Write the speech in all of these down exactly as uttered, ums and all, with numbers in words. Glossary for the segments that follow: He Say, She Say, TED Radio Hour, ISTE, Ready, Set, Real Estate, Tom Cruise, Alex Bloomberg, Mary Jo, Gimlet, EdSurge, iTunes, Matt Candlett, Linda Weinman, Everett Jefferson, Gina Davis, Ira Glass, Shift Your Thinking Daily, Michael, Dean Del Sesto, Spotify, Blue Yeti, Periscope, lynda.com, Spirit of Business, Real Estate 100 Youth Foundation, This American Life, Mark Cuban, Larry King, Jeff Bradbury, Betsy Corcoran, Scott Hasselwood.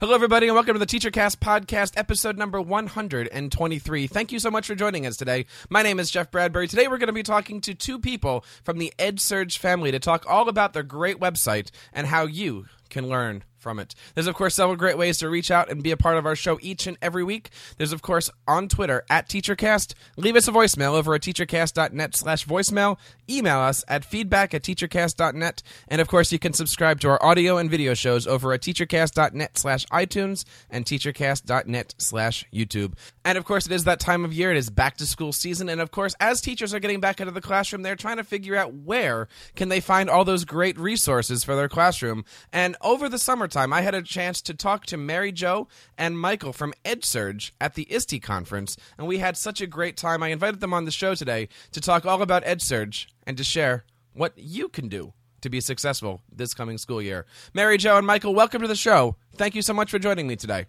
Hello, everybody, and welcome to the TeacherCast podcast, episode number one hundred twenty-three. Thank you so much for joining us today. My name is Jeff Bradbury. Today, we're going to be talking to two people from the EdSurge family to talk all about their great website and how you can learn from it. There's, of course, several great ways to reach out and be a part of our show each and every week. There's, of course, on Twitter, at TeacherCast. Leave us a voicemail over at TeacherCast.net slash voicemail. Email us at feedback at TeacherCast.net. And, of course, you can subscribe to our audio and video shows over at TeacherCast.net slash iTunes and TeacherCast.net slash YouTube. And, of course, it is that time of year. It is back-to-school season. And, of course, as teachers are getting back into the classroom, they're trying to figure out where can they find all those great resources for their classroom. And over the summer time, I had a chance to talk to Mary Jo and Michael from EdSurge at the I S T E conference, and we had such a great time. I invited them on the show today to talk all about EdSurge and to share what you can do to be successful this coming school year. Mary Jo and Michael, welcome to the show. Thank you so much for joining me today.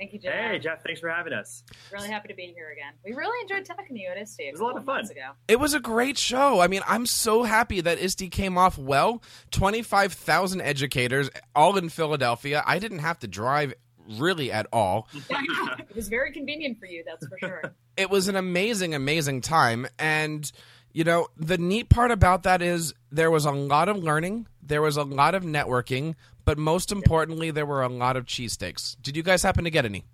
Thank you, Jeff. Hey, Jeff, thanks for having us. Really happy to be here again. We really enjoyed talking to you at I S T E. It was a lot of fun. Ago. It was a great show. I mean, I'm so happy that I S T E came off well. twenty-five thousand educators, all in Philadelphia. I didn't have to drive really at all. It was very convenient for you, that's for sure. It was an amazing, amazing time. And, you know, the neat part about that is there was a lot of learning. There was a lot of networking. But most importantly, there were a lot of cheesesteaks. Did you guys happen to get any?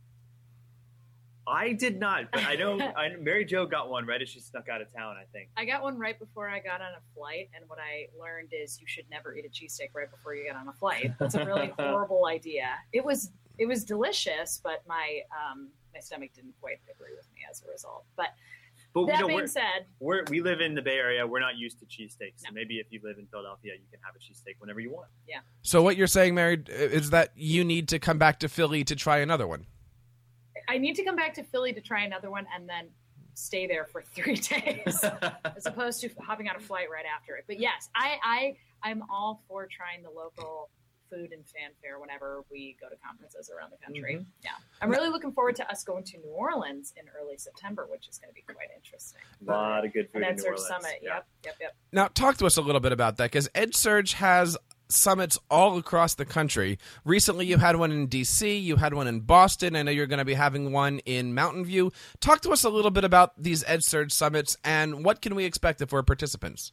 I did not. But I know I, Mary Jo got one right as she snuck out of town, I think. I got one right before I got on a flight. And what I learned is you should never eat a cheesesteak right before you get on a flight. That's a really horrible idea. It was it was delicious, but my um, my stomach didn't quite agree with me as a result. But, but that you know, being we're, said. We're, we live in the Bay Area. We're not used to cheesesteaks. So no. Maybe if you live in Philadelphia, you can have a cheesesteak whenever you want. Yeah. So what you're saying, Mary, is that you need to come back to Philly to try another one. I need to come back to Philly to try another one and then stay there for three days as opposed to hopping on a flight right after it. But yes, I, I, I'm all for trying the local food and fanfare whenever we go to conferences around the country. Mm-hmm. Yeah. I'm really looking forward to us going to New Orleans in early September, which is going to be quite interesting. A lot of good food in New Orleans. Summit. Yeah. Yep, yep, yep. Now, talk to us a little bit about that, because EdSurge has summits all across the country. Recently, you had one in D C, you had one in Boston. I know you're going to be having one in Mountain View. Talk to us a little bit about these EdSurge summits and what can we expect if we're participants?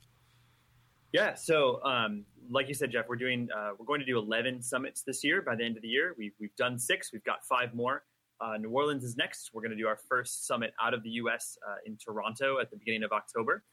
Yeah, so um, like you said, Jeff, we're doing uh, we're going to do eleven summits this year. By the end of the year, we've we've done six. We've got five more. Uh, New Orleans is next. We're going to do our first summit out of the U S Uh, in Toronto at the beginning of October.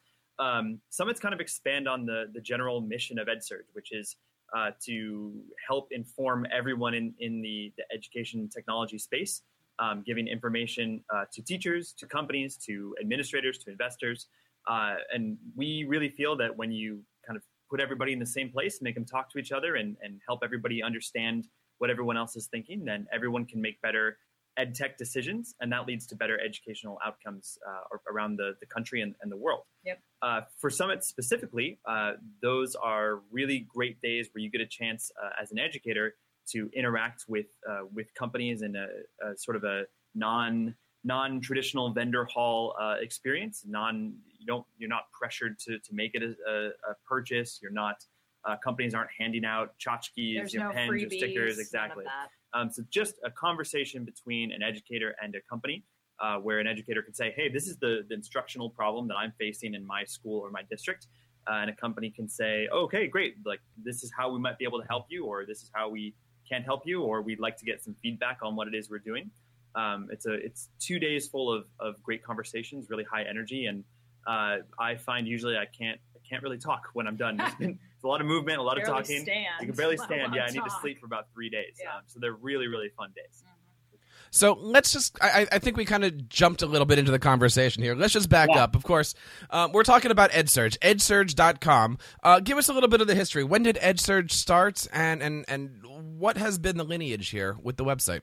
Um, summits kind of expand on the the general mission of EdSurge, which is uh, to help inform everyone in in the, the education technology space, um, giving information uh, to teachers, to companies, to administrators, to investors, uh, and we really feel that when you kind of put everybody in the same place, make them talk to each other and, and help everybody understand what everyone else is thinking, then everyone can make better ed tech decisions. And that leads to better educational outcomes uh, around the, the country and, and the world. Yep. Uh, for summits specifically, uh, those are really great days where you get a chance uh, as an educator to interact with uh, with companies in a, a sort of a non non-traditional vendor hall uh, experience. Non, you don't, you're not pressured to, to make it a, a, a purchase. You're not, uh, companies aren't handing out tchotchkes, you know, no pens freebies, or stickers. Exactly. Um, so just a conversation between an educator and a company uh, where an educator can say, hey, this is the, the instructional problem that I'm facing in my school or my district. Uh, and a company can say, oh, okay, great. Like, this is how we might be able to help you, or this is how we can help you, or we'd like to get some feedback on what it is we're doing. Um, it's a it's two days full of, of great conversations, really high energy, and uh, I find usually I can't I can't really talk when I'm done. It's, been, it's a lot of movement, a lot of talking. Stand. You can barely stand. Yeah, I need to sleep for about three days. Yeah. Um, so they're really really fun days. Mm-hmm. So let's just I, – I think we kind of jumped a little bit into the conversation here. Let's just back yeah. up. Of course, um, we're talking about EdSurge, EdSurge dot com. Uh, give us a little bit of the history. When did EdSurge start, and and, and what has been the lineage here with the website?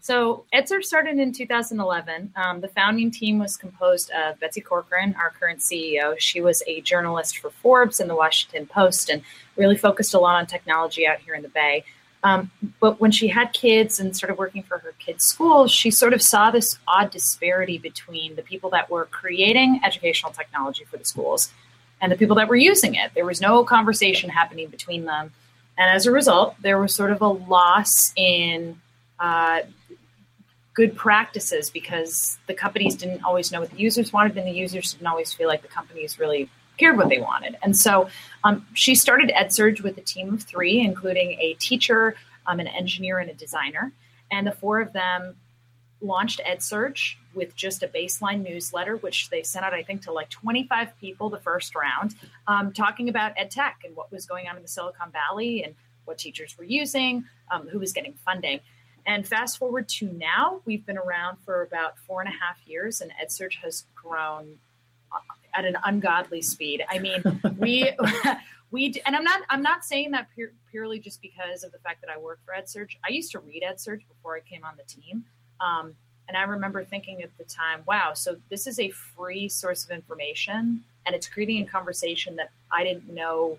So EdSurge started in two thousand eleven. Um, the founding team was composed of Betsy Corcoran, our current C E O. She was a journalist for Forbes and the Washington Post and really focused a lot on technology out here in the Bay. Um, but when she had kids and started working for her kids' school, she sort of saw this odd disparity between the people that were creating educational technology for the schools and the people that were using it. There was no conversation happening between them. And as a result, there was sort of a loss in uh, good practices because the companies didn't always know what the users wanted, and the users didn't always feel like the companies really cared what they wanted. And so um, she started EdSurge with a team of three, including a teacher, um, an engineer, and a designer. And the four of them launched EdSurge with just a baseline newsletter, which they sent out, I think, to like twenty-five people the first round, um, talking about ed tech and what was going on in the Silicon Valley and what teachers were using, um, who was getting funding. And fast forward to now, we've been around for about four and a half years, and EdSurge has grown at an ungodly speed. I mean, we, we, and I'm not, I'm not saying that pure, purely just because of the fact that I work for EdSurge. I used to read EdSurge before I came on the team. Um, And I remember thinking at the time, wow, so this is a free source of information, and it's creating a conversation that I didn't know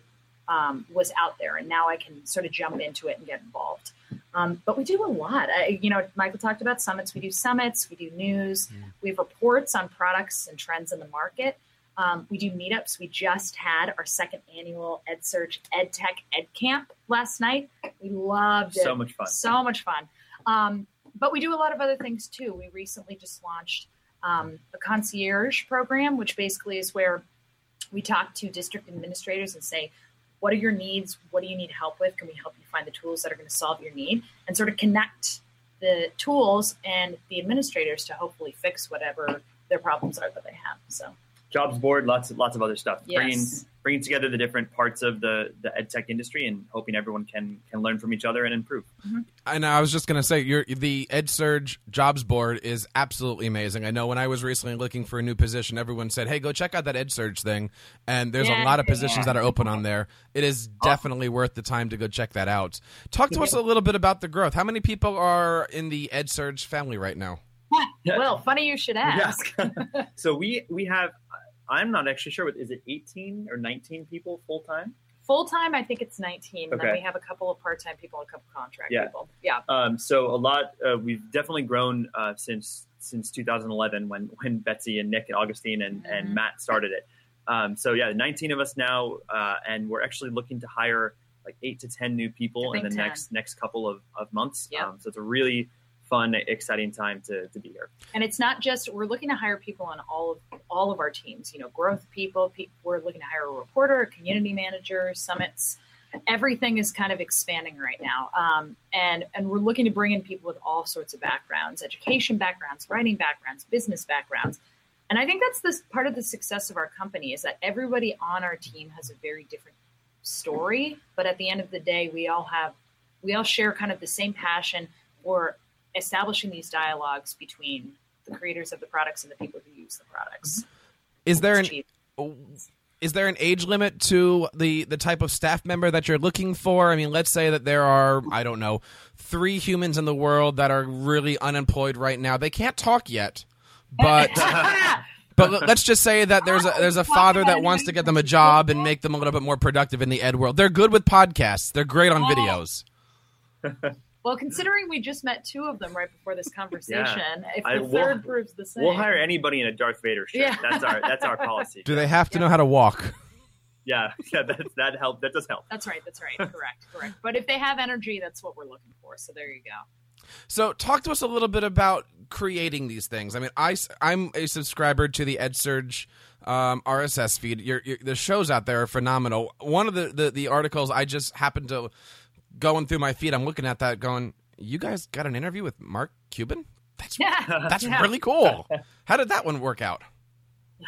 um, was out there. And now I can sort of jump into it and get involved. Um, but we do a lot. I, you know, Michael talked about summits. We do summits. We do news. Yeah. We have reports on products and trends in the market. Um, we do meetups. We just had our second annual EdSurge EdTech EdCamp last night. We loved it. So much fun. So much fun. Um, But we do a lot of other things, too. We recently just launched um, a concierge program, which basically is where we talk to district administrators and say, what are your needs? What do you need help with? Can we help you find the tools that are going to solve your need? And sort of connect the tools and the administrators to hopefully fix whatever their problems are that they have. So jobs board, lots of, lots of other stuff. Yes. Bringing, bringing together the different parts of the, the ed tech industry and hoping everyone can, can learn from each other and improve. Mm-hmm. And I was just going to say, you're, the EdSurge jobs board is absolutely amazing. I know when I was recently looking for a new position, everyone said, hey, go check out that EdSurge thing. And there's yeah, a lot of positions yeah. that are open on there. It is definitely worth the time to go check that out. Talk to yeah. us a little bit about the growth. How many people are in the EdSurge family right now? Well, funny you should ask. Yeah. So we we have, I'm not actually sure, what, is it eighteen or nineteen people full-time? Full-time, I think it's nineteen. And okay. Then we have a couple of part-time people, a couple of contract yeah. people. Yeah. Um, so a lot, uh, we've definitely grown uh, since since two thousand eleven when, when Betsy and Nick and Augustine and, mm-hmm. and Matt started it. Um, so yeah, nineteen of us now, uh, and we're actually looking to hire like eight to ten new people in the ten. next next couple of, of months. Yep. Um, so it's a really fun, exciting time to, to be here. And it's not just, we're looking to hire people on all of all of our teams, you know, growth people, people, we're looking to hire a reporter, a community manager, summits, everything is kind of expanding right now. Um, and, and we're looking to bring in people with all sorts of backgrounds, education backgrounds, writing backgrounds, business backgrounds. And I think that's this part of the success of our company is that everybody on our team has a very different story. But at the end of the day, we all have, we all share kind of the same passion for establishing these dialogues between the creators of the products and the people who use the products. Is there an is there an age limit to the, the type of staff member that you're looking for? I mean, let's say that there are, I don't know, three humans in the world that are really unemployed right now. They can't talk yet, but but let's just say that there's a, there's a father that wants to get them a job and make them a little bit more productive in the ed world. They're good with podcasts. They're great on videos. Well, considering we just met two of them right before this conversation, yeah. if the I, we'll, third proves the same. We'll hire anybody in a Darth Vader shirt. Yeah. That's our that's our policy. Do they have to yeah. know how to walk? Yeah, yeah, that that help that does help. That's right, that's right. Correct, correct. But if they have energy, that's what we're looking for. So there you go. So talk to us a little bit about creating these things. I mean, I, I'm a subscriber to the EdSurge um, R S S feed. Your, your, the shows out there are phenomenal. One of the, the, the articles I just happened to going through my feed, I'm looking at that going, you guys got an interview with Mark Cuban? That's yeah. that's yeah. really cool. How did that one work out?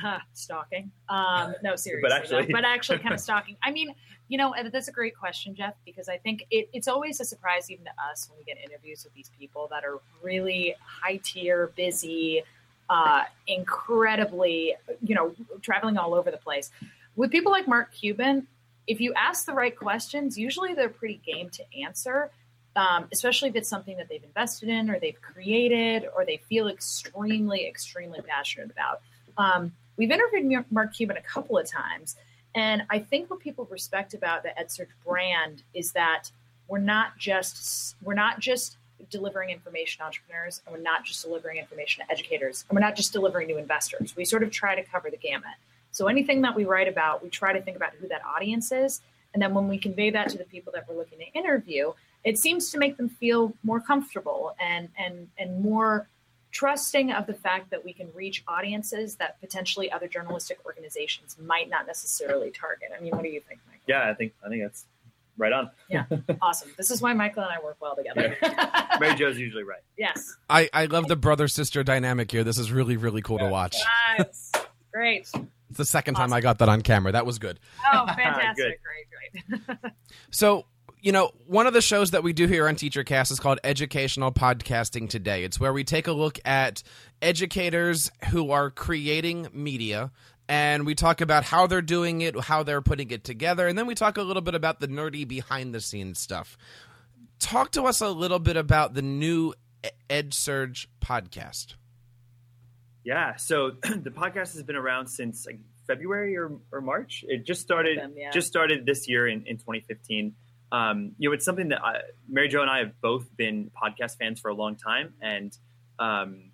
Uh, stalking. Um, no, seriously. But actually, no, but actually kind of stalking. I mean, you know, that's a great question, Jeff, because I think it, it's always a surprise even to us when we get interviews with these people that are really high tier, busy, uh, incredibly, you know, traveling all over the place. With people like Mark Cuban, if you ask the right questions, usually they're pretty game to answer, um, especially if it's something that they've invested in or they've created or they feel extremely, extremely passionate about. Um, we've interviewed Mark Cuban a couple of times, and I think what people respect about the EdSurge brand is that we're not just we're not just delivering information to entrepreneurs, and we're not just delivering information to educators, and we're not just delivering to investors. We sort of try to cover the gamut. So anything that we write about, we try to think about who that audience is And then when we convey that to the people that we're looking to interview, it seems to make them feel more comfortable and and and more trusting of the fact that we can reach audiences that potentially other journalistic organizations might not necessarily target. I mean, what do you think, Michael? Yeah, I think I think that's right on. Yeah, awesome. This is why Michael and I work well together. Yeah. Mary Jo's usually right. Yes. I, I love the brother-sister dynamic here. This is really, really cool yeah. to watch. Yes. Great. It's the second awesome. time I got that on camera. That was good. Oh, fantastic. Great, great. So, you know, one of the shows that we do here on TeacherCast is called Educational Podcasting Today. It's where we take a look at educators who are creating media, and we talk about how they're doing it, how they're putting it together, and then we talk a little bit about the nerdy behind-the-scenes stuff. Talk to us a little bit about the new EdSurge podcast. Yeah, so the podcast has been around since like February or, or March. It just started them, yeah. just started this year in, in twenty fifteen. Um, you know, it's something that I, Mary Jo and I have both been podcast fans for a long time. And um,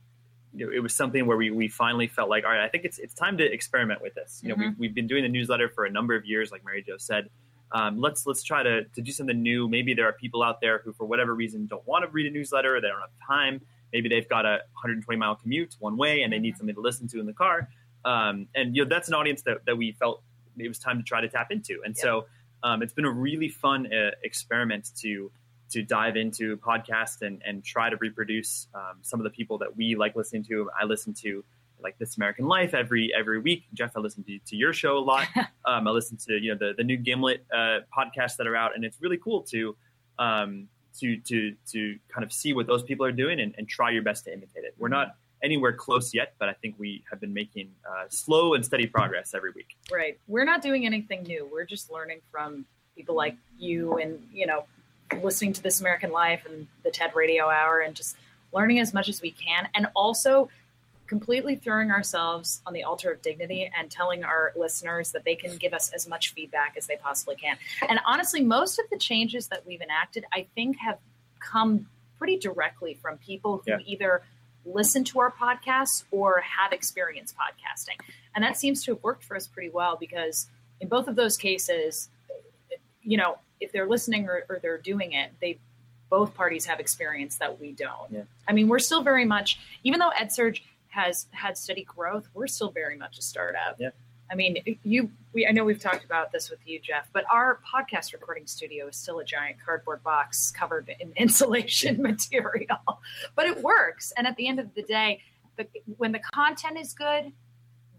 you know, it was something where we, we finally felt like, all right, I think it's it's time to experiment with this. You know, mm-hmm. we've, we've been doing the newsletter for a number of years, like Mary Jo said. Um, let's let's try to, to do something new. Maybe there are people out there who, for whatever reason, don't want to read a newsletter, or they don't have time. Maybe they've got a one hundred twenty mile commute one way and they need something to listen to in the car. Um, and you know, that's an audience that, that we felt it was time to try to tap into. And yeah. so um, it's been a really fun uh, experiment to to dive into podcasts and, and try to reproduce um, some of the people that we like listening to. I listen to like This American Life every every week. Jeff, I listen to, to your show a lot. um, I listen to you know the, the new Gimlet uh, podcasts that are out, and it's really cool to um, to to to kind of see what those people are doing and, and try your best to imitate it. We're not anywhere close yet, but I think we have been making uh, slow and steady progress every week. Right. We're not doing anything new. We're just learning from people like you and, you know, listening to This American Life and the TED Radio Hour and just learning as much as we can. And also completely throwing ourselves on the altar of dignity and telling our listeners that they can give us as much feedback as they possibly can. And honestly, most of the changes that we've enacted, I think, have come pretty directly from people who yeah. either listen to our podcasts or have experienced podcasting. And that seems to have worked for us pretty well, because in both of those cases, you know, if they're listening or, or they're doing it, they both parties have experience that we don't. Yeah. I mean, we're still very much, even though EdSurge has had steady growth, we're still very much a startup. Yeah. I mean, you, we, I know we've talked about this with you, Jeff, but our podcast recording studio is still a giant cardboard box covered in insulation material, but it works. And at the end of the day, the, when the content is good,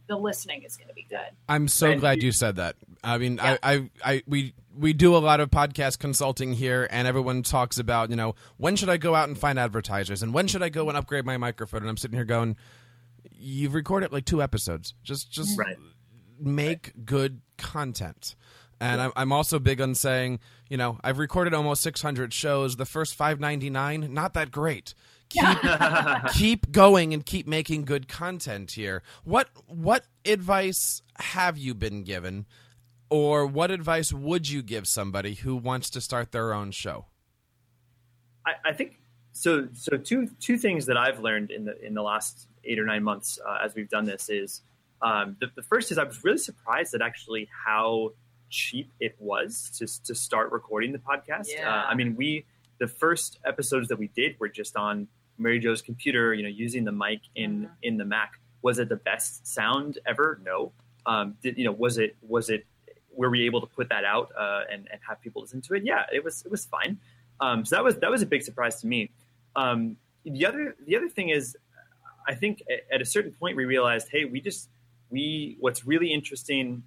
the listening is going to be good. I'm so and glad you, you said that. I mean, yeah. I, I, I, we, we do a lot of podcast consulting here, and everyone talks about, you know, when should I go out and find advertisers, and when should I go and upgrade my microphone? And I'm sitting here going, you've recorded like two episodes. Just, just. Right. Make good content. And I'm, I'm also big on saying, you know, I've recorded almost six hundred shows. The first five ninety-nine, not that great. Keep, keep going and keep making good content here. What what advice have you been given, or what advice would you give somebody who wants to start their own show? I, I think so. So two two things that I've learned in the in the last eight or nine months uh, as we've done this is. Um, the, the first is I was really surprised at actually how cheap it was to to start recording the podcast. Yeah. Uh, I mean, we the first episodes that we did were just on Mary Jo's computer, you know, using the mic in mm-hmm. in the Mac. Was it the best sound ever? No. Um, did, you know, was it was it were we able to put that out uh, and and have people listen to it? Yeah, it was it was fine. Um, so that was that was a big surprise to me. Um, the other the other thing is, I think at a certain point we realized, hey, we just We what's really interesting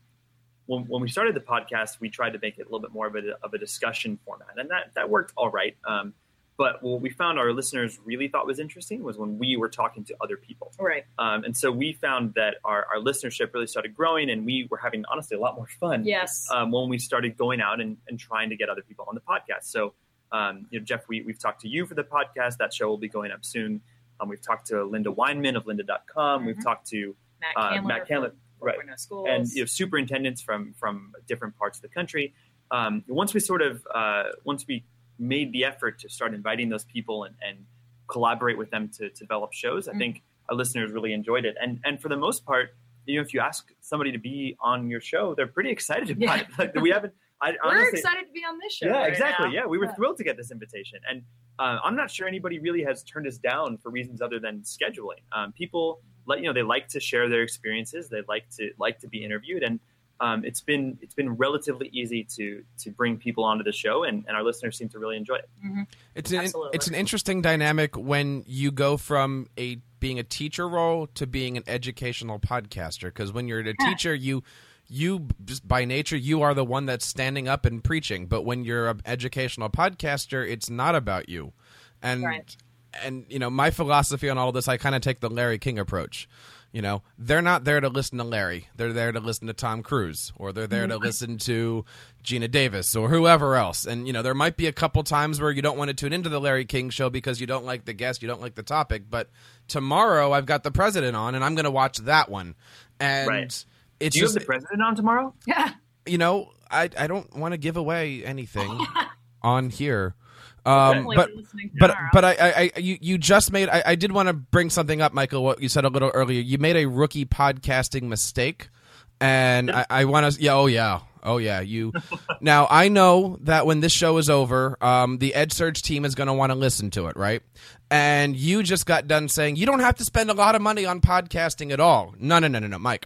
when, when we started the podcast, we tried to make it a little bit more of a of a discussion format, and that that worked all right. Um, but what we found our listeners really thought was interesting was when we were talking to other people, right? Um, and so we found that our, our listenership really started growing, and we were having honestly a lot more fun. Yes. Um, when we started going out and, and trying to get other people on the podcast. So, um, you know, Jeff, we we've talked to you for the podcast. That show will be going up soon. Um, we've talked to Linda Weinman of lynda dot com. Mm-hmm. We've talked to Matt Candlett, uh, Matt Candlett right, and you know, superintendents from from different parts of the country. Um, once we sort of uh, once we made the effort to start inviting those people and, and collaborate with them to, to develop shows, I mm-hmm. think our listeners really enjoyed it. And and for the most part, you know, if you ask somebody to be on your show, they're pretty excited about yeah. it. Like we haven't I, we're honestly, excited to be on this show. Yeah, right exactly. Now. Yeah, we were yeah. thrilled to get this invitation. And uh, I'm not sure anybody really has turned us down for reasons other than scheduling. Um, people, let you know, they like to share their experiences. They like to like to be interviewed. And um, it's been it's been relatively easy to to bring people onto the show. And, and our listeners seem to really enjoy it. Mm-hmm. It's an, it's an interesting dynamic when you go from a being a teacher role to being an educational podcaster. Because when you're a teacher, you... You, just by nature, you are the one that's standing up and preaching. But when you're an educational podcaster, it's not about you. And, right. and you know, my philosophy on all of this, I kind of take the Larry King approach. You know, they're not there to listen to Larry. They're there to listen to Tom Cruise, or they're there mm-hmm. to listen to Gina Davis or whoever else. And, you know, there might be a couple times where you don't want to tune into the Larry King show because you don't like the guest, you don't like the topic. But tomorrow I've got the president on, and I'm going to watch that one. And right. It's Do you just, have the president on tomorrow? Yeah. You know, I I don't want to give away anything on here. Um, but but but I, I you, you just made I, I did want to bring something up, Michael, what you said a little earlier. You made a rookie podcasting mistake. And I, I want to yeah, oh yeah. Oh yeah. You now I know that when this show is over, um, the EdSurge team is gonna want to listen to it, right? And you just got done saying you don't have to spend a lot of money on podcasting at all. No, no, no, no, no, Mike.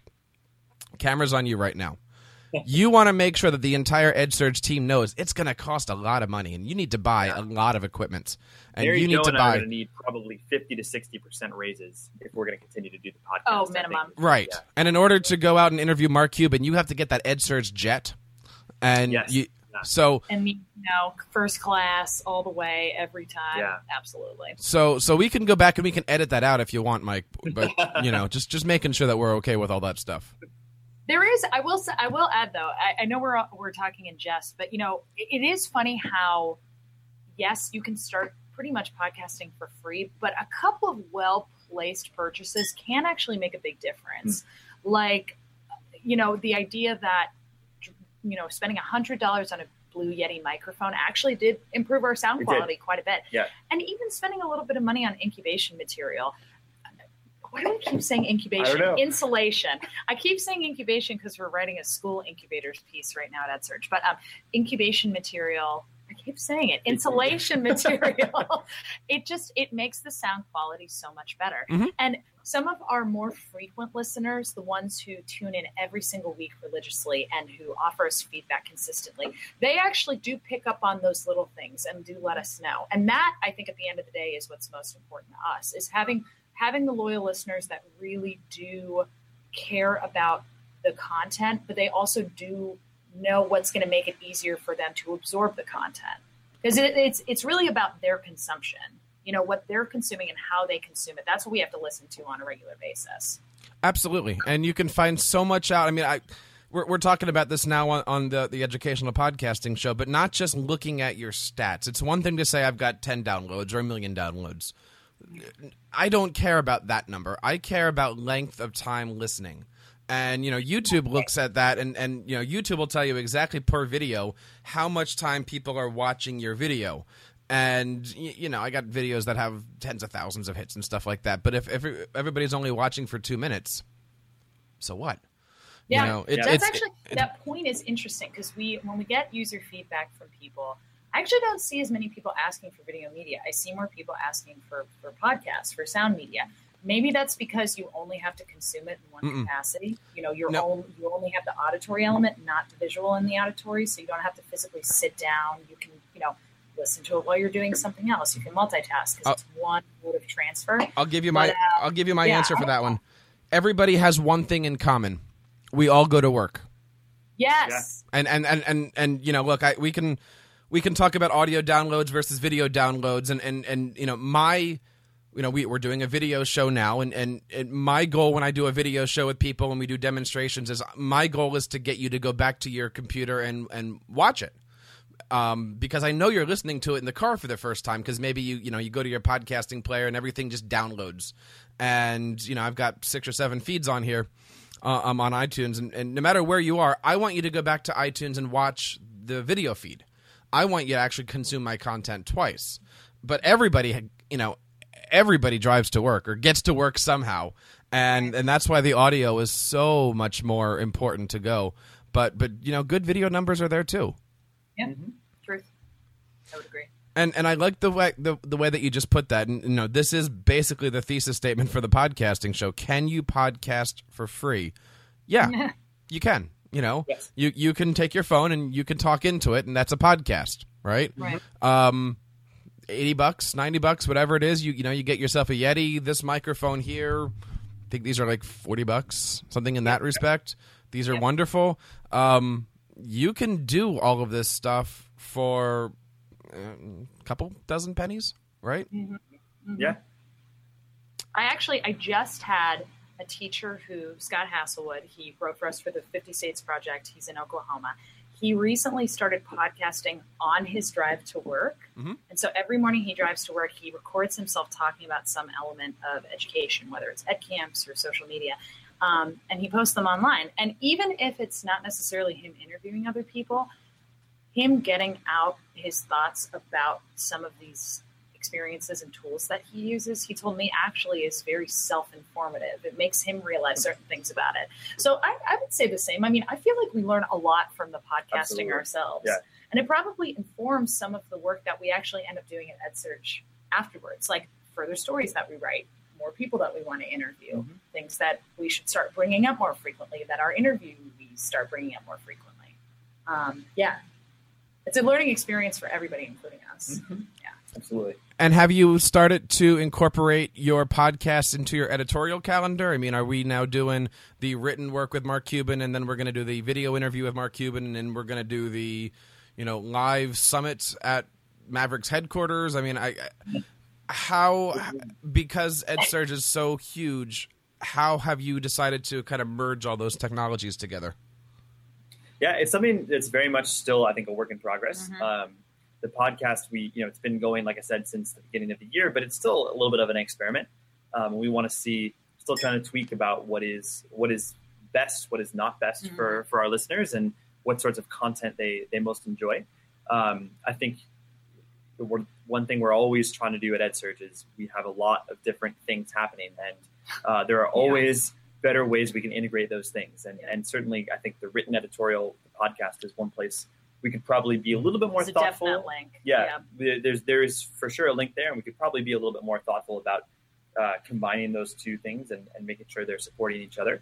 Camera's on you right now. You want to make sure that the entire EdSurge team knows it's going to cost a lot of money, and you need to buy yeah. a lot of equipment. And Mary you need Jo to and buy. I'm going to need probably fifty to sixty percent raises if we're going to continue to do the podcast. Oh, minimum. Right. Yeah. And in order to go out and interview Mark Cuban, you have to get that EdSurge jet. And yes. you. So and you know, first class all the way every time. Yeah. Absolutely. So so we can go back and we can edit that out if you want, Mike. But you know, just just making sure that we're okay with all that stuff. There is, I will say, I will add though, I, I know we're we're talking in jest, but you know, it, it is funny how, yes, you can start pretty much podcasting for free, but a couple of well-placed purchases can actually make a big difference. Mm. Like, you know, the idea that, you know, spending one hundred dollars on a Blue Yeti microphone actually did improve our sound it quality did. quite a bit. Yeah. And even spending a little bit of money on incubation material. Why do I keep saying incubation? I Insulation. I keep saying incubation because we're writing a school incubators piece right now at EdSurge. But um, incubation material, I keep saying it. Insulation material. It just, it makes the sound quality so much better. Mm-hmm. And some of our more frequent listeners, the ones who tune in every single week religiously and who offer us feedback consistently, they actually do pick up on those little things and do let us know. And that, I think at the end of the day, is what's most important to us, is having... having the loyal listeners that really do care about the content, but they also do know what's going to make it easier for them to absorb the content. Because it, it's it's really about their consumption, you know, what they're consuming and how they consume it. That's what we have to listen to on a regular basis. Absolutely. And you can find so much out. I mean, I we're, we're talking about this now on, on the, the educational podcasting show, but not just looking at your stats. It's one thing to say I've got ten downloads or a million downloads. I don't care about that number. I care about length of time listening. And, you know, YouTube looks at that and, and, you know, YouTube will tell you exactly per video how much time people are watching your video. And, you know, I got videos that have tens of thousands of hits and stuff like that. But if, if everybody's only watching for two minutes, so what? Yeah, you know, it, that's it's, actually it, that point is interesting because we when we get user feedback from people, I actually don't see as many people asking for video media. I see more people asking for, for podcasts, for sound media. Maybe that's because you only have to consume it in one Mm-mm. capacity. You know, you're Nope. only, you only have the auditory element, not the visual in the auditory. So you don't have to physically sit down. You can, you know, listen to it while you're doing something else. You can multitask because it's one mode of transfer. I'll give you my but, uh, I'll give you my yeah, answer for that one. Everybody has one thing in common. We all go to work. Yes. Yeah. And, and, and, and, and, you know, look, I, we can... We can talk about audio downloads versus video downloads, and, and, and you know my, you know we we're doing a video show now, and, and and my goal when I do a video show with people and we do demonstrations is my goal is to get you to go back to your computer and and watch it, um, because I know you're listening to it in the car for the first time because maybe you you know you go to your podcasting player and everything just downloads, and you know I've got six or seven feeds on here, uh, um, on iTunes, and, and no matter where you are, I want you to go back to iTunes and watch the video feed. I want you to actually consume my content twice. But everybody, you know, everybody drives to work or gets to work somehow. And and that's why the audio is so much more important to go. But, but you know, good video numbers are there too. Yeah, mm-hmm. Truth. I would agree. And and I like the way the, the way that you just put that. And you know, this is basically the thesis statement for the podcasting show. Can you podcast for free? Yeah, you can. You know, yes. you you can take your phone and you can talk into it, and that's a podcast, right? Right. Um, eighty bucks, ninety bucks, whatever it is. You you know, you get yourself a Yeti, this microphone here. I think these are like forty bucks, something in that respect. These are yeah. wonderful. Um, you can do all of this stuff for a couple dozen pennies, right? Mm-hmm. Mm-hmm. Yeah. I actually, I just had a teacher who, Scott Hasselwood, he wrote for us for the fifty States Project. He's in Oklahoma. He recently started podcasting on his drive to work. Mm-hmm. And so every morning he drives to work, he records himself talking about some element of education, whether it's ed camps or social media. Um, and he posts them online. And even if it's not necessarily him interviewing other people, him getting out his thoughts about some of these experiences and tools that he uses, he told me actually is very self-informative. It makes him realize certain things about it. So I, I would say the same. I mean, I feel like we learn a lot from the podcasting Absolutely. Ourselves. Yeah. And it probably informs some of the work that we actually end up doing at EdSurge afterwards, like further stories that we write, more people that we want to interview, mm-hmm. things that we should start bringing up more frequently, that our interviewees start bringing up more frequently. Um, yeah. It's a learning experience for everybody, including us. Mm-hmm. Yeah, absolutely. And have you started to incorporate your podcast into your editorial calendar? I mean, are we now doing the written work with Mark Cuban, and then we're going to do the video interview with Mark Cuban, and then we're going to do the, you know, live summit at Maverick's headquarters? I mean, I, I how because EdSurge is so huge, how have you decided to kind of merge all those technologies together? Yeah, it's something that's very much still, I think, a work in progress. Mm-hmm. Um, the podcast, we, you know, it's been going, like I said, since the beginning of the year, but it's still a little bit of an experiment. Um, we want to see, still trying to tweak about what is what is best, what is not best mm-hmm. for, for our listeners, and what sorts of content they, they most enjoy. Um, I think we're, one thing we're always trying to do at EdSurge is we have a lot of different things happening, and uh, there are always... Yeah. better ways we can integrate those things. And, and certainly I think the written editorial, the podcast is one place we could probably be a little bit more it's thoughtful. A link. Yeah, yeah. There's, there is for sure a link there, and we could probably be a little bit more thoughtful about uh, combining those two things and, and making sure they're supporting each other.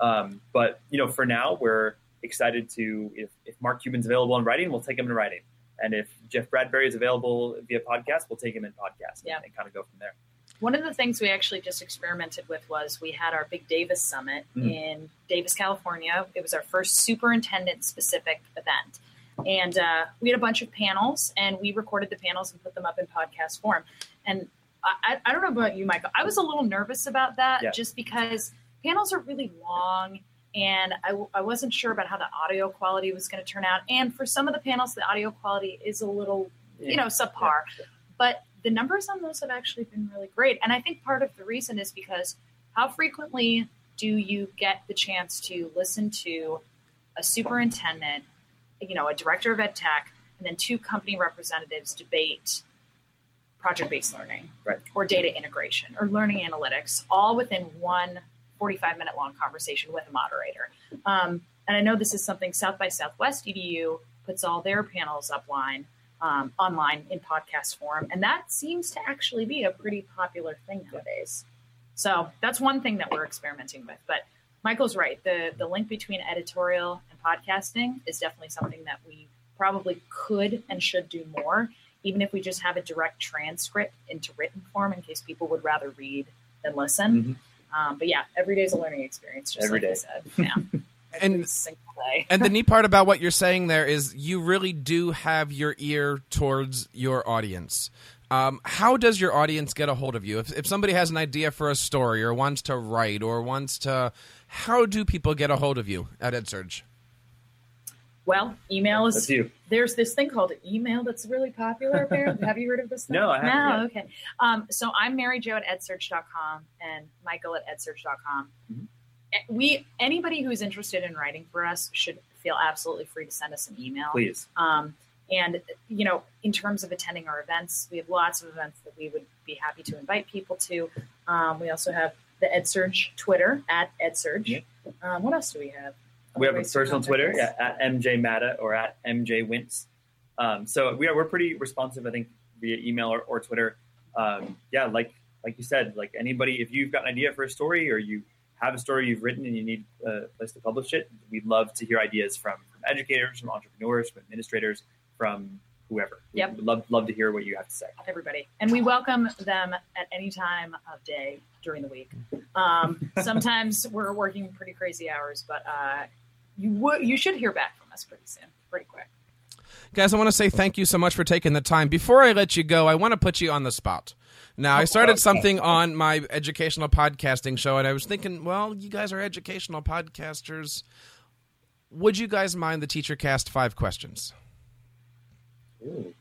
Mm-hmm. Um, but, you know, for now we're excited to, if, if Mark Cuban's available in writing, we'll take him in writing. And if Jeff Bradbury is available via podcast, we'll take him in podcast yeah. and, and kind of go from there. One of the things we actually just experimented with was we had our Big Davis Summit mm. in Davis, California. It was our first superintendent-specific event. And uh, we had a bunch of panels, and we recorded the panels and put them up in podcast form. And I, I don't know about you, Michael. I was a little nervous about that yeah. just because panels are really long, and I, I wasn't sure about how the audio quality was going to turn out. And for some of the panels, the audio quality is a little, yeah. you know, subpar. Yeah. But the numbers on those have actually been really great. And I think part of the reason is because how frequently do you get the chance to listen to a superintendent, you know, a director of ed tech, and then two company representatives debate project-based learning right. or data integration or learning analytics, all within one forty-five minute long conversation with a moderator. Um, and I know this is something South by Southwest E D U puts all their panels upline. Um, online in podcast form. And that seems to actually be a pretty popular thing nowadays. So that's one thing that we're experimenting with. But Michael's right. The, the link between editorial and podcasting is definitely something that we probably could and should do more, even if we just have a direct transcript into written form in case people would rather read than listen. Mm-hmm. Um, but yeah, every day is a learning experience, just every like day. I said. Yeah. And, and the neat part about what you're saying there is you really do have your ear towards your audience. Um, how does your audience get a hold of you? If, if somebody has an idea for a story or wants to write or wants to, how do people get a hold of you at EdSurge? Well, email is, there's this thing called email that's really popular apparently. Have you heard of this thing? No, I haven't. No, okay. Um, so I'm Mary Jo at edsurge dot com and Michael at edsurge dot com. Mm-hmm. We anybody who's interested in writing for us should feel absolutely free to send us an email. Please. Um, and, you know, in terms of attending our events, we have lots of events that we would be happy to invite people to. Um, we also have the EdSurge Twitter, at EdSurge. Mm-hmm. Um, what else do we have? We have a personal Twitter, yeah, at M J Matta or at M J Wintz. Um, so we are, we're pretty responsive, I think, via email or, or Twitter. Um, yeah, like like you said, like anybody, if you've got an idea for a story or you have a story you've written and you need a place to publish it, we'd love to hear ideas from, from educators, from entrepreneurs, from administrators, from whoever. Yep. We'd love, love to hear what you have to say. Everybody. And we welcome them at any time of day during the week. Um, sometimes we're working pretty crazy hours, but uh, you w- you should hear back from us pretty soon, pretty quick. Guys, I want to say thank you so much for taking the time. Before I let you go, I want to put you on the spot. Now, I started something on my educational podcasting show, and I was thinking, well, you guys are educational podcasters. Would you guys mind the TeacherCast five questions? Ooh.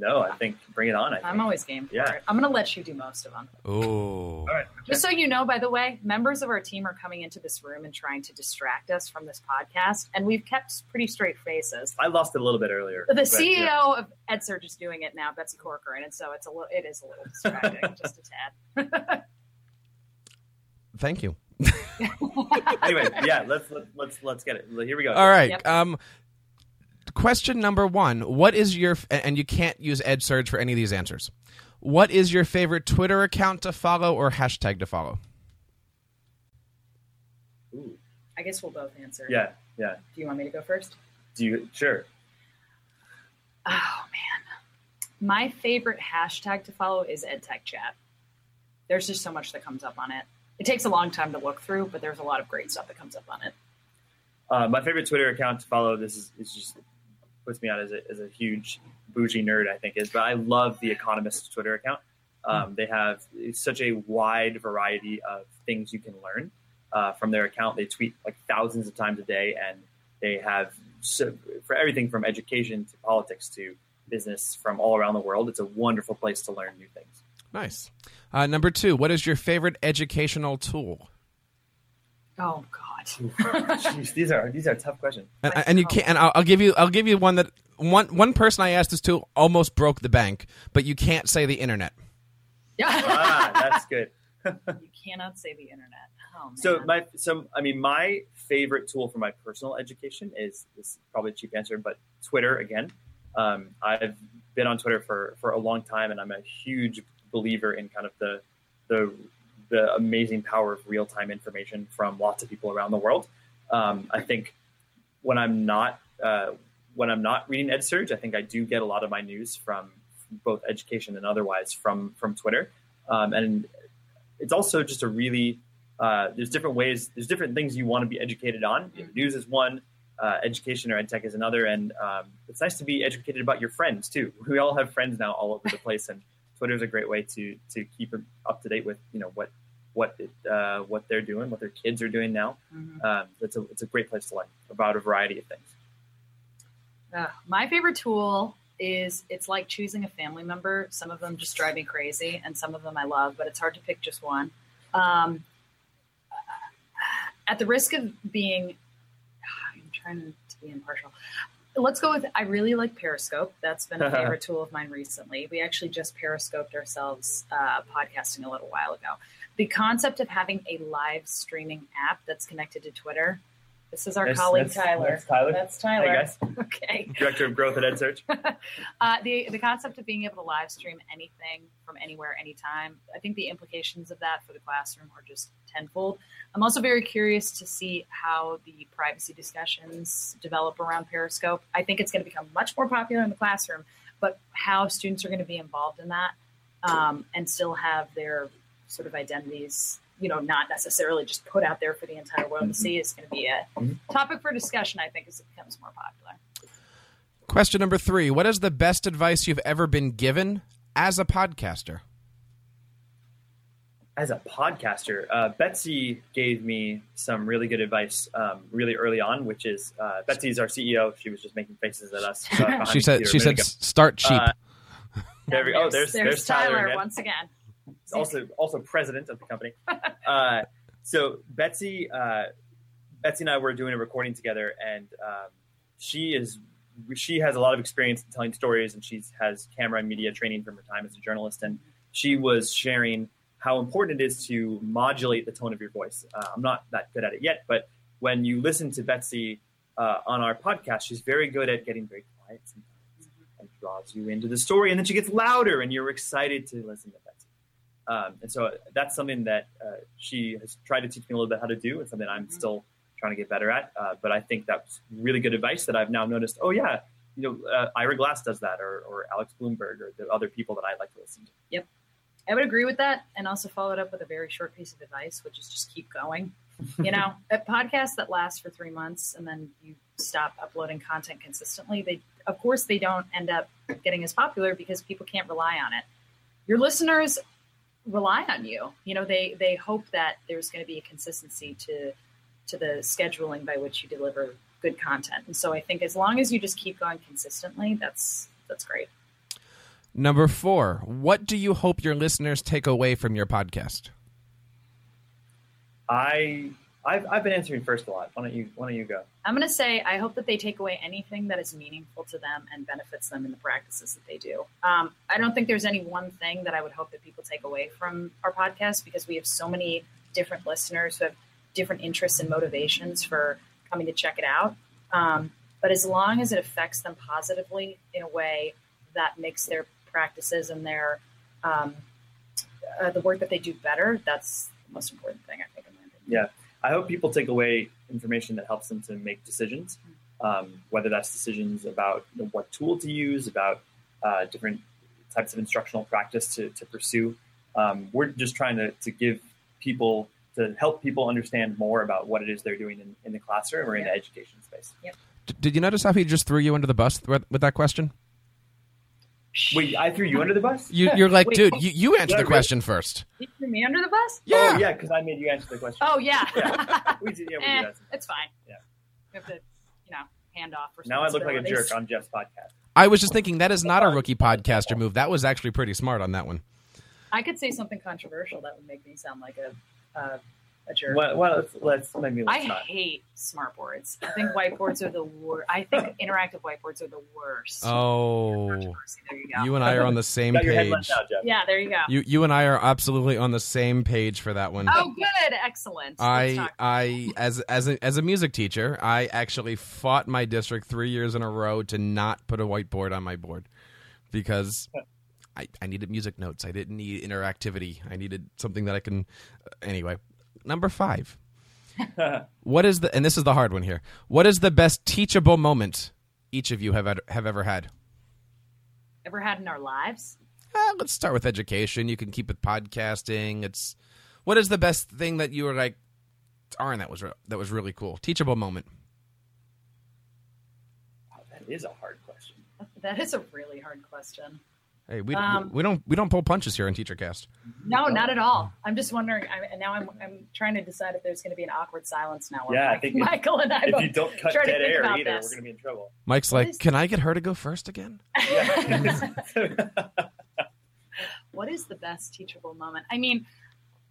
No, I think bring it on. I think. I'm always game for yeah. it. I'm going to let you do most of them. Oh. All right. Okay. Just so you know, by the way, members of our team are coming into this room and trying to distract us from this podcast, and we've kept pretty straight faces. I lost it a little bit earlier. The but, C E O yeah. of EdSurge is doing it now, Betsy Corcoran, and so it's a little, it is a little distracting, just a tad. Thank you. Anyway, yeah, let's let, let's let's get it. Here we go. All right. Yep. Um. Question number one, what is your, and you can't use EdSurge for any of these answers, what is your favorite Twitter account to follow or hashtag to follow? Ooh. I guess we'll both answer. Yeah, yeah. Do you want me to go first? Do you? Sure. Oh, man. My favorite hashtag to follow is EdTechChat. There's just so much that comes up on it. It takes a long time to look through, but there's a lot of great stuff that comes up on it. Uh, my favorite Twitter account to follow, this is it's just... puts me out as a, as a huge bougie nerd, I think is, but I love The Economist's Twitter account. Um, they have such a wide variety of things you can learn uh, from their account. They tweet like thousands of times a day, and they have so, for everything from education to politics to business from all around the world. It's a wonderful place to learn new things. Nice. Uh, number two, what is your favorite educational tool? Oh God! Jeez, these are these are tough questions. And, and you can't. And I'll, I'll give you. I'll give you one that one one person I asked this to almost broke the bank, but you can't say the internet. Ah, that's good. You cannot say the internet. Oh, man. So my so I mean my favorite tool for my personal education is this is probably a cheap answer, but Twitter again. Um, I've been on Twitter for for a long time, and I'm a huge believer in kind of the the. the amazing power of real-time information from lots of people around the world. Um, I think when I'm not uh, when I'm not reading EdSurge, I think I do get a lot of my news from both education and otherwise from from Twitter. Um, and it's also just a really uh, there's different ways there's different things you want to be educated on. You know, news is one, uh, education or edtech is another, and um, it's nice to be educated about your friends too. We all have friends now all over the place, and Twitter is a great way to to keep them up to date with you know what what it, uh, what they're doing, what their kids are doing now. Mm-hmm. Um, it's a it's a great place to learn about a variety of things. Uh, my favorite tool is it's like choosing a family member. Some of them just drive me crazy, and some of them I love, but it's hard to pick just one. Um, at the risk of being, I'm trying to be impartial. Let's go with, I really like Periscope. That's been a favorite tool of mine recently. We actually just Periscoped ourselves uh, podcasting a little while ago. The concept of having a live streaming app that's connected to Twitter. This is our that's, colleague, that's, Tyler. That's Tyler. That's Tyler. Hey, guys. Okay. Director of Growth at EdSurge. uh, the, the concept of being able to live stream anything from anywhere, anytime. I think the implications of that for the classroom are just tenfold. I'm also very curious to see how the privacy discussions develop around Periscope. I think it's going to become much more popular in the classroom, but how students are going to be involved in that um, and still have their sort of identities, you know, not necessarily just put out there for the entire world to see is going to be a topic for discussion, I think, as it becomes more popular. Question number three. What is the best advice you've ever been given as a podcaster? As a podcaster, uh, Betsy gave me some really good advice um, really early on, which is uh, Betsy's our C E O. She was just making faces at us. Uh, she said, "She said, ago. Start cheap." Uh, there we, oh, there's, there's, there's Tyler, Tyler once again. Also, also president of the company. Uh, so Betsy, uh, Betsy and I were doing a recording together, and um, she is she has a lot of experience in telling stories, and she has camera and media training from her time as a journalist, and she was sharing how important it is to modulate the tone of your voice. Uh, I'm not that good at it yet, but when you listen to Betsy uh, on our podcast, she's very good at getting very quiet sometimes draws you into the story, and then she gets louder and you're excited to listen to Betsy. Um, and so that's something that uh, she has tried to teach me a little bit how to do. It's something I'm mm-hmm. still trying to get better at. Uh, but I think that's really good advice that I've now noticed. Oh, yeah, you know, uh, Ira Glass does that, or, or Alex Bloomberg, or the other people that I like to listen to. Yep. I would agree with that, and also follow it up with a very short piece of advice, which is just keep going. You know, a podcast that lasts for three months and then you stop uploading content consistently, they, of course, they don't end up getting as popular because people can't rely on it. Your listeners rely on you. You know, they they hope that there's going to be a consistency to to the scheduling by which you deliver good content. And so I think as long as you just keep going consistently, that's that's great. Number four, what do you hope your listeners take away from your podcast? I, I've, I've been answering first a lot. Why don't you, why don't you go? I'm going to say, I hope that they take away anything that is meaningful to them and benefits them in the practices that they do. Um, I don't think there's any one thing that I would hope that people take away from our podcast, because we have so many different listeners who have different interests and motivations for coming to check it out. Um, but as long as it affects them positively in a way that makes their practices and their, um, uh, the work that they do better, that's the most important thing, I think. Yeah, I hope people take away information that helps them to make decisions, um, whether that's decisions about what tool to use, about uh, different types of instructional practice to, to pursue. Um, we're just trying to, to give people, to help people understand more about what it is they're doing in, in the classroom or in yeah. the education space. Yep. Did you notice how he just threw you under the bus th- with that question? Wait, I threw you under the bus? You, you're like, Wait, dude, you, you answer the question first. You threw me under the bus? Yeah. Oh, yeah, because I made you answer the question. Oh, yeah. yeah. We did, yeah, we eh, did that. It's fine. Yeah. We have to, you know, hand off. Now I look like a jerk on Jeff's podcast. I was just thinking that is not a rookie podcaster move. That was actually pretty smart on that one. I could say something controversial that would make me sound like a uh, a jerk. Well, well let's, let's, maybe let's I not. hate smart boards. I think whiteboards are the worst. I think interactive whiteboards are the worst. Oh. There you go. You and I are on the same page. Got your head left out, Jeff. Yeah, there you go. You you and I are absolutely on the same page for that one. Oh, good. Excellent. I I as as a, as a music teacher, I actually fought my district three years in a row to not put a whiteboard on my board because I, I needed music notes. I didn't need interactivity. I needed something that I can – anyway – Number five, what is the, and this is the hard one here, what is the best teachable moment each of you have ed- have ever had? Ever had in our lives? Uh, let's start with education. You can keep it podcasting. It's, what is the best thing that you were like, darn, that was, re- that was really cool. Teachable moment. Wow, that is a hard question. That is a really hard question. Hey, we, um, we don't we don't pull punches here on TeacherCast. No, not at all. I'm just wondering. I, now I'm I'm trying to decide if there's going to be an awkward silence now. Yeah, I think Michael and I. If you don't cut dead air either, we're going to be in trouble. Mike's like, can I get her to go first again? Yeah. What is the best teachable moment? I mean,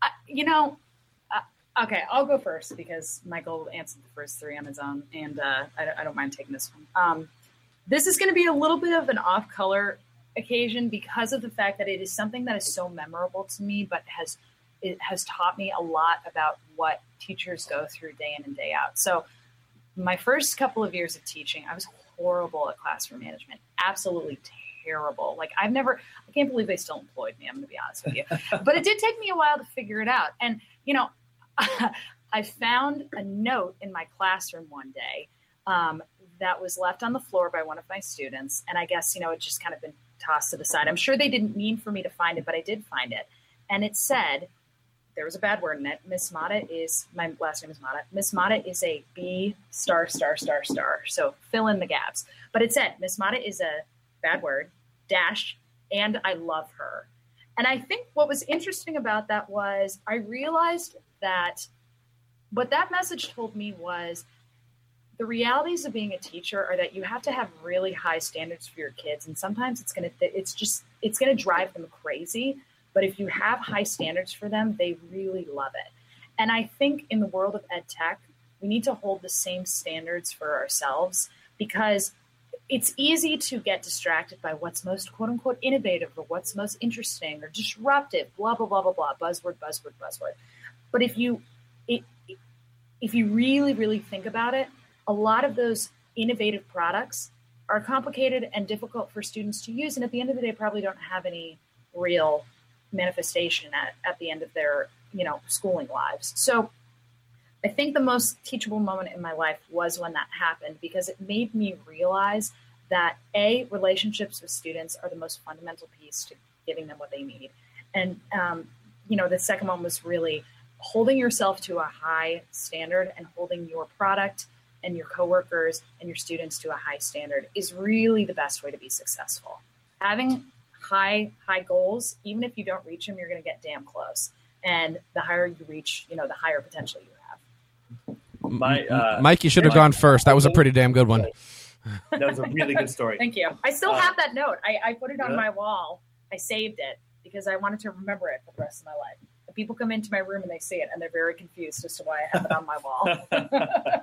I, you know, uh, okay, I'll go first because Michael answered the first three on his own, and uh, I, I don't mind taking this one. Um, this is going to be a little bit of an off-color occasion because of the fact that it is something that is so memorable to me, but has it has taught me a lot about what teachers go through day in and day out. So my first couple of years of teaching, I was horrible at classroom management, absolutely terrible. Like I've never, I can't believe they still employed me. I'm going to be honest with you, but it did take me a while to figure it out. And, you know, I found a note in my classroom one day um, that was left on the floor by one of my students. And I guess, you know, it just kind of been tossed to the side. I'm sure they didn't mean for me to find it, but I did find it. And it said, there was a bad word in it. Miss Mata is, my last name is Mata. Miss Mata is a B star, star, star, star. So fill in the gaps. But it said, Miss Mata is a bad word, dash, and I love her. And I think what was interesting about that was I realized that what that message told me was the realities of being a teacher are that you have to have really high standards for your kids. And sometimes it's going to, th- it's just, it's going to drive them crazy. But if you have high standards for them, they really love it. And I think in the world of ed tech, we need to hold the same standards for ourselves because it's easy to get distracted by what's most quote unquote innovative or what's most interesting or disruptive, blah, blah, blah, blah, blah, buzzword, buzzword, buzzword. But if you, it, if you really, really think about it, a lot of those innovative products are complicated and difficult for students to use, and at the end of the day probably don't have any real manifestation at, at the end of their, you know, schooling lives. So I think the most teachable moment in my life was when that happened, because it made me realize that A, relationships with students are the most fundamental piece to giving them what they need. And, um, you know, the second one was really holding yourself to a high standard, and holding your product and your coworkers and your students to a high standard is really the best way to be successful. Having high, high goals, even if you don't reach them, you're going to get damn close. And the higher you reach, you know, the higher potential you have. My, uh, Mike, you should have gone first. That was a pretty damn good one. That was a really good story. Thank you. I still uh, have that note. I, I put it on really? my wall. I saved it because I wanted to remember it for the rest of my life. The people come into my room and they see it and they're very confused as to why I have it on my wall.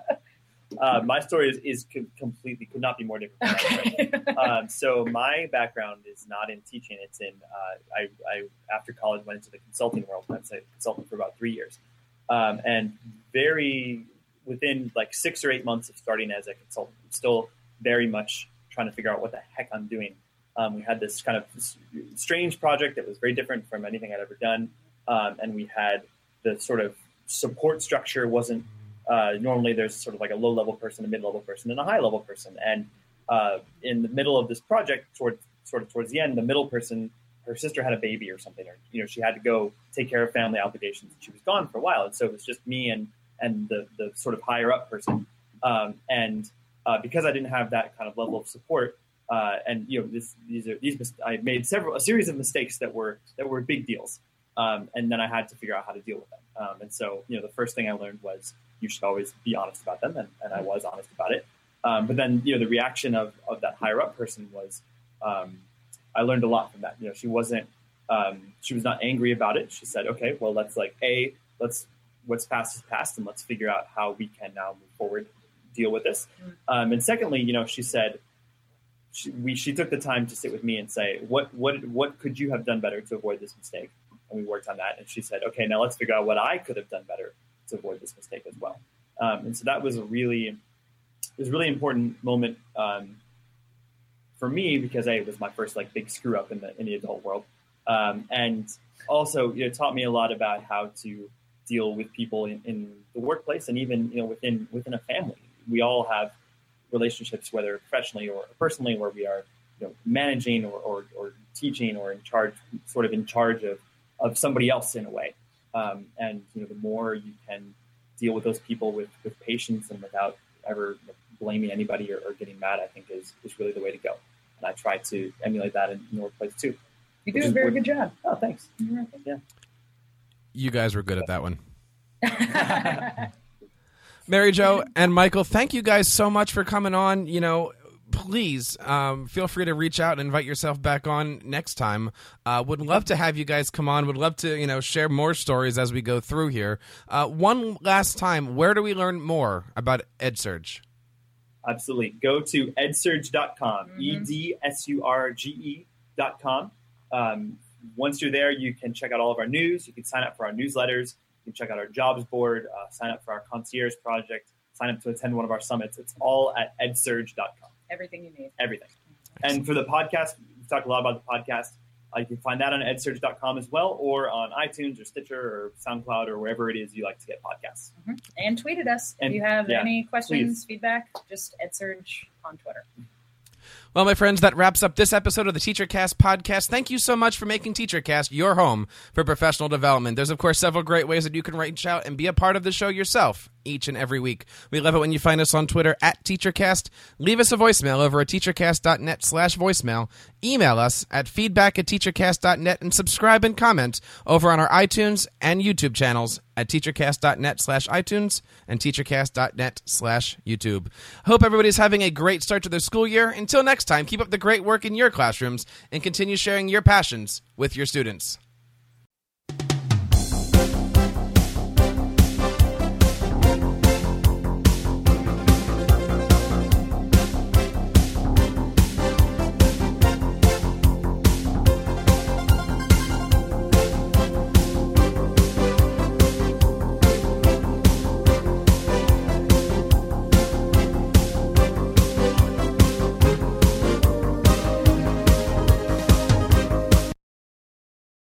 Uh, my story is, is completely, could not be more different. Okay. um, so my background is not in teaching. It's in, uh, I, I, after college, went into the consulting world. I was a consultant for about three years. Um, and very, within like six or eight months of starting as a consultant, I'm still very much trying to figure out what the heck I'm doing. Um, we had this kind of strange project that was very different from anything I'd ever done. Um, and we had the sort of support structure wasn't, Uh, normally there's sort of like a low level person, a mid level person, and a high level person. And uh, in the middle of this project, toward, sort of towards the end, the middle person, her sister had a baby or something, or, you know, she had to go take care of family obligations. And she was gone for a while. And so it was just me and, and the, the sort of higher up person. Um, and uh, because I didn't have that kind of level of support, uh, and, you know, this, these are, these, I made several, a series of mistakes that were, that were big deals. Um, and then I had to figure out how to deal with them. Um, and so, you know, the first thing I learned was, you should always be honest about them. And, and I was honest about it. Um, but then, you know, the reaction of, of that higher up person was, um, I learned a lot from that. You know, she wasn't, um, she was not angry about it. She said, okay, well, let's like, A, let's, what's past is past, and let's figure out how we can now move forward, deal with this. Um, and secondly, you know, she said, she, we, she took the time to sit with me and say, what, what, what could you have done better to avoid this mistake? And we worked on that. And she said, okay, now let's figure out what I could have done better to avoid this mistake as well. Um, and so that was a really, it was a really important moment um, for me, because A, it was my first like big screw up in the, in the adult world. Um, and also, you know, taught me a lot about how to deal with people in, in the workplace, and even, you know, within, within a family. We all have relationships, whether professionally or personally, where we are, you know, managing or, or, or teaching or in charge, sort of in charge of, of somebody else in a way. Um, and, you know, the more you can deal with those people with, with patience and without ever blaming anybody or, or getting mad, I think is, is really the way to go. And I try to emulate that in the workplace too. You do a very good job. Oh, thanks. Mm-hmm. Yeah. You guys were good at that one. Mary Jo and Michael, thank you guys so much for coming on. You know, please um, feel free to reach out and invite yourself back on next time. Uh, would love to have you guys come on. Would love to, you know, share more stories as we go through here. Uh, one last time, where do we learn more about EdSurge? Absolutely. Go to edsurge dot com, mm-hmm. E D S U R G E dot com. Um, once you're there, you can check out all of our news. You can sign up for our newsletters. You can check out our jobs board, uh, sign up for our concierge project, sign up to attend one of our summits. It's all at edsurge dot com. Everything you need. Everything. And for the podcast, we talk a lot about the podcast. Uh, you can find that on edsurge dot com as well, or on iTunes or Stitcher or SoundCloud or wherever it is you like to get podcasts. Mm-hmm. And tweet at us. And, if you have yeah, any questions, please. Feedback, just EdSurge on Twitter. Well, my friends, that wraps up this episode of the TeacherCast podcast. Thank you so much for making TeacherCast your home for professional development. There's, of course, several great ways that you can reach out and be a part of the show yourself each and every week. We love it when you find us on Twitter at TeacherCast. Leave us a voicemail over at teachercast dot net slash voicemail. Email us at feedback at teachercast dot net, and subscribe and comment over on our iTunes and YouTube channels at teachercast dot net slash iTunes and teachercast dot net slash YouTube. Hope everybody's having a great start to their school year. Until next time, keep up the great work in your classrooms and continue sharing your passions with your students.